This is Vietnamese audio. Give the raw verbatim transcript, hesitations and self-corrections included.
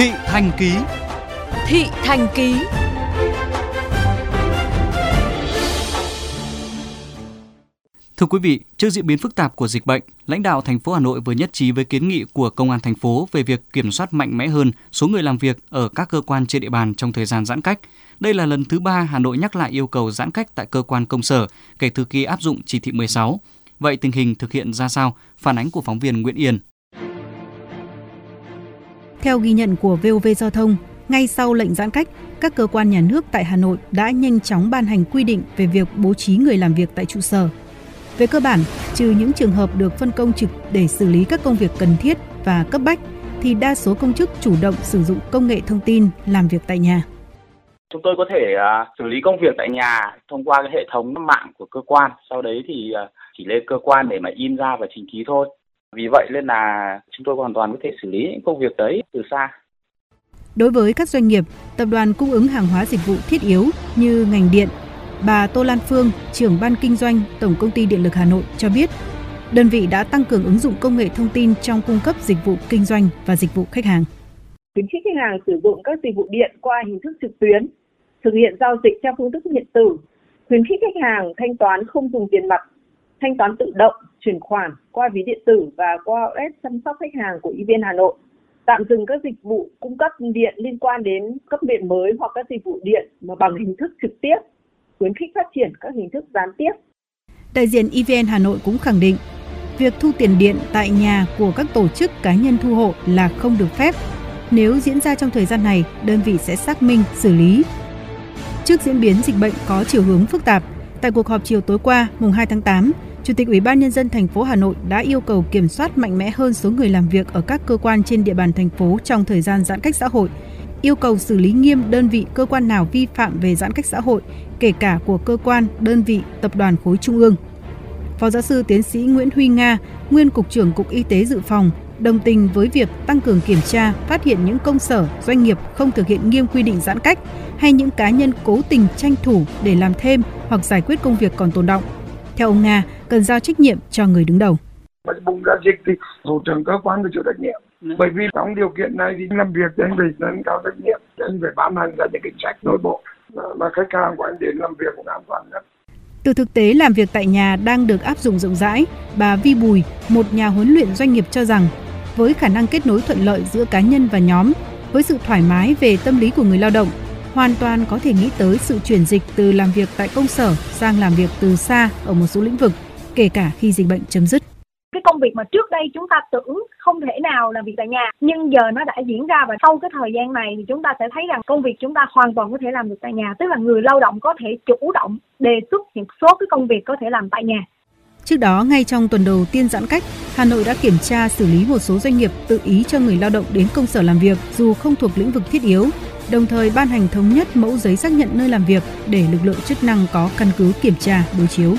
Thị Thành Ký. Thị Thành Ký. Thưa quý vị, trước diễn biến phức tạp của dịch bệnh, lãnh đạo thành phố Hà Nội vừa nhất trí với kiến nghị của Công an thành phố về việc kiểm soát mạnh mẽ hơn số người làm việc ở các cơ quan trên địa bàn trong thời gian giãn cách. Đây là lần thứ ba Hà Nội nhắc lại yêu cầu giãn cách tại cơ quan công sở kể từ khi áp dụng chỉ thị mười sáu. Vậy tình hình thực hiện ra sao? Phản ánh của phóng viên Nguyễn Yên. Theo ghi nhận của vê o vê Giao thông, ngay sau lệnh giãn cách, các cơ quan nhà nước tại Hà Nội đã nhanh chóng ban hành quy định về việc bố trí người làm việc tại trụ sở. Về cơ bản, trừ những trường hợp được phân công trực để xử lý các công việc cần thiết và cấp bách, thì đa số công chức chủ động sử dụng công nghệ thông tin làm việc tại nhà. Chúng tôi có thể uh, xử lý công việc tại nhà thông qua cái hệ thống mạng của cơ quan, sau đấy thì uh, chỉ lên cơ quan để mà in ra và trình ký thôi. Vì vậy nên là chúng tôi hoàn toàn có thể xử lý những công việc đấy từ xa. Đối với các doanh nghiệp, tập đoàn cung ứng hàng hóa dịch vụ thiết yếu như ngành điện, bà Tô Lan Phương, trưởng ban kinh doanh Tổng công ty Điện lực Hà Nội cho biết, đơn vị đã tăng cường ứng dụng công nghệ thông tin trong cung cấp dịch vụ kinh doanh và dịch vụ khách hàng. Khuyến khích khách hàng sử dụng các dịch vụ điện qua hình thức trực tuyến, thực hiện giao dịch theo phương thức điện tử, khuyến khích khách hàng thanh toán không dùng tiền mặt, thanh toán tự động, chuyển khoản qua ví điện tử và qua app chăm sóc khách hàng của e vê en Hà Nội, tạm dừng các dịch vụ cung cấp điện liên quan đến cấp điện mới hoặc các dịch vụ điện mà bằng hình thức trực tiếp, khuyến khích phát triển các hình thức gián tiếp. Đại diện e vê en Hà Nội cũng khẳng định, việc thu tiền điện tại nhà của các tổ chức cá nhân thu hộ là không được phép. Nếu diễn ra trong thời gian này, đơn vị sẽ xác minh, xử lý. Trước diễn biến dịch bệnh có chiều hướng phức tạp, tại cuộc họp chiều tối qua, mùng hai tháng tám, Chủ tịch Ủy ban Nhân dân thành phố Hà Nội đã yêu cầu kiểm soát mạnh mẽ hơn số người làm việc ở các cơ quan trên địa bàn thành phố trong thời gian giãn cách xã hội, yêu cầu xử lý nghiêm đơn vị cơ quan nào vi phạm về giãn cách xã hội, kể cả của cơ quan, đơn vị, tập đoàn khối trung ương. Phó giáo sư tiến sĩ Nguyễn Huy Nga, nguyên Cục trưởng Cục Y tế Dự phòng, đồng tình với việc tăng cường kiểm tra, phát hiện những công sở, doanh nghiệp không thực hiện nghiêm quy định giãn cách hay những cá nhân cố tình tranh thủ để làm thêm hoặc giải quyết công việc còn tồn đọng. Theo ông Nga, cần giao trách nhiệm cho người đứng đầu. Bùng ra dịch thì thủ trưởng cơ quan phải chịu trách nhiệm. Bởi vì trong điều kiện này thì làm việc thì anh phải nâng cao trách nhiệm, anh phải ban hành ra những chính sách nội bộ mà khách hàng của anh đến làm việc cũng an toàn nhất. Từ thực tế làm việc tại nhà đang được áp dụng rộng rãi, bà Vi Bùi, một nhà huấn luyện doanh nghiệp cho rằng, với khả năng kết nối thuận lợi giữa cá nhân và nhóm, với sự thoải mái về tâm lý của người lao động, hoàn toàn có thể nghĩ tới sự chuyển dịch từ làm việc tại công sở sang làm việc từ xa ở một số lĩnh vực, kể cả khi dịch bệnh chấm dứt. Cái công việc mà trước đây chúng ta tưởng không thể nào làm việc tại nhà, nhưng giờ nó đã diễn ra, và sau cái thời gian này thì chúng ta sẽ thấy rằng công việc chúng ta hoàn toàn có thể làm được tại nhà, tức là người lao động có thể chủ động đề xuất một số cái công việc có thể làm tại nhà. Trước đó, ngay trong tuần đầu tiên giãn cách, Hà Nội đã kiểm tra xử lý một số doanh nghiệp tự ý cho người lao động đến công sở làm việc dù không thuộc lĩnh vực thiết yếu, đồng thời ban hành thống nhất mẫu giấy xác nhận nơi làm việc để lực lượng chức năng có căn cứ kiểm tra đối chiếu.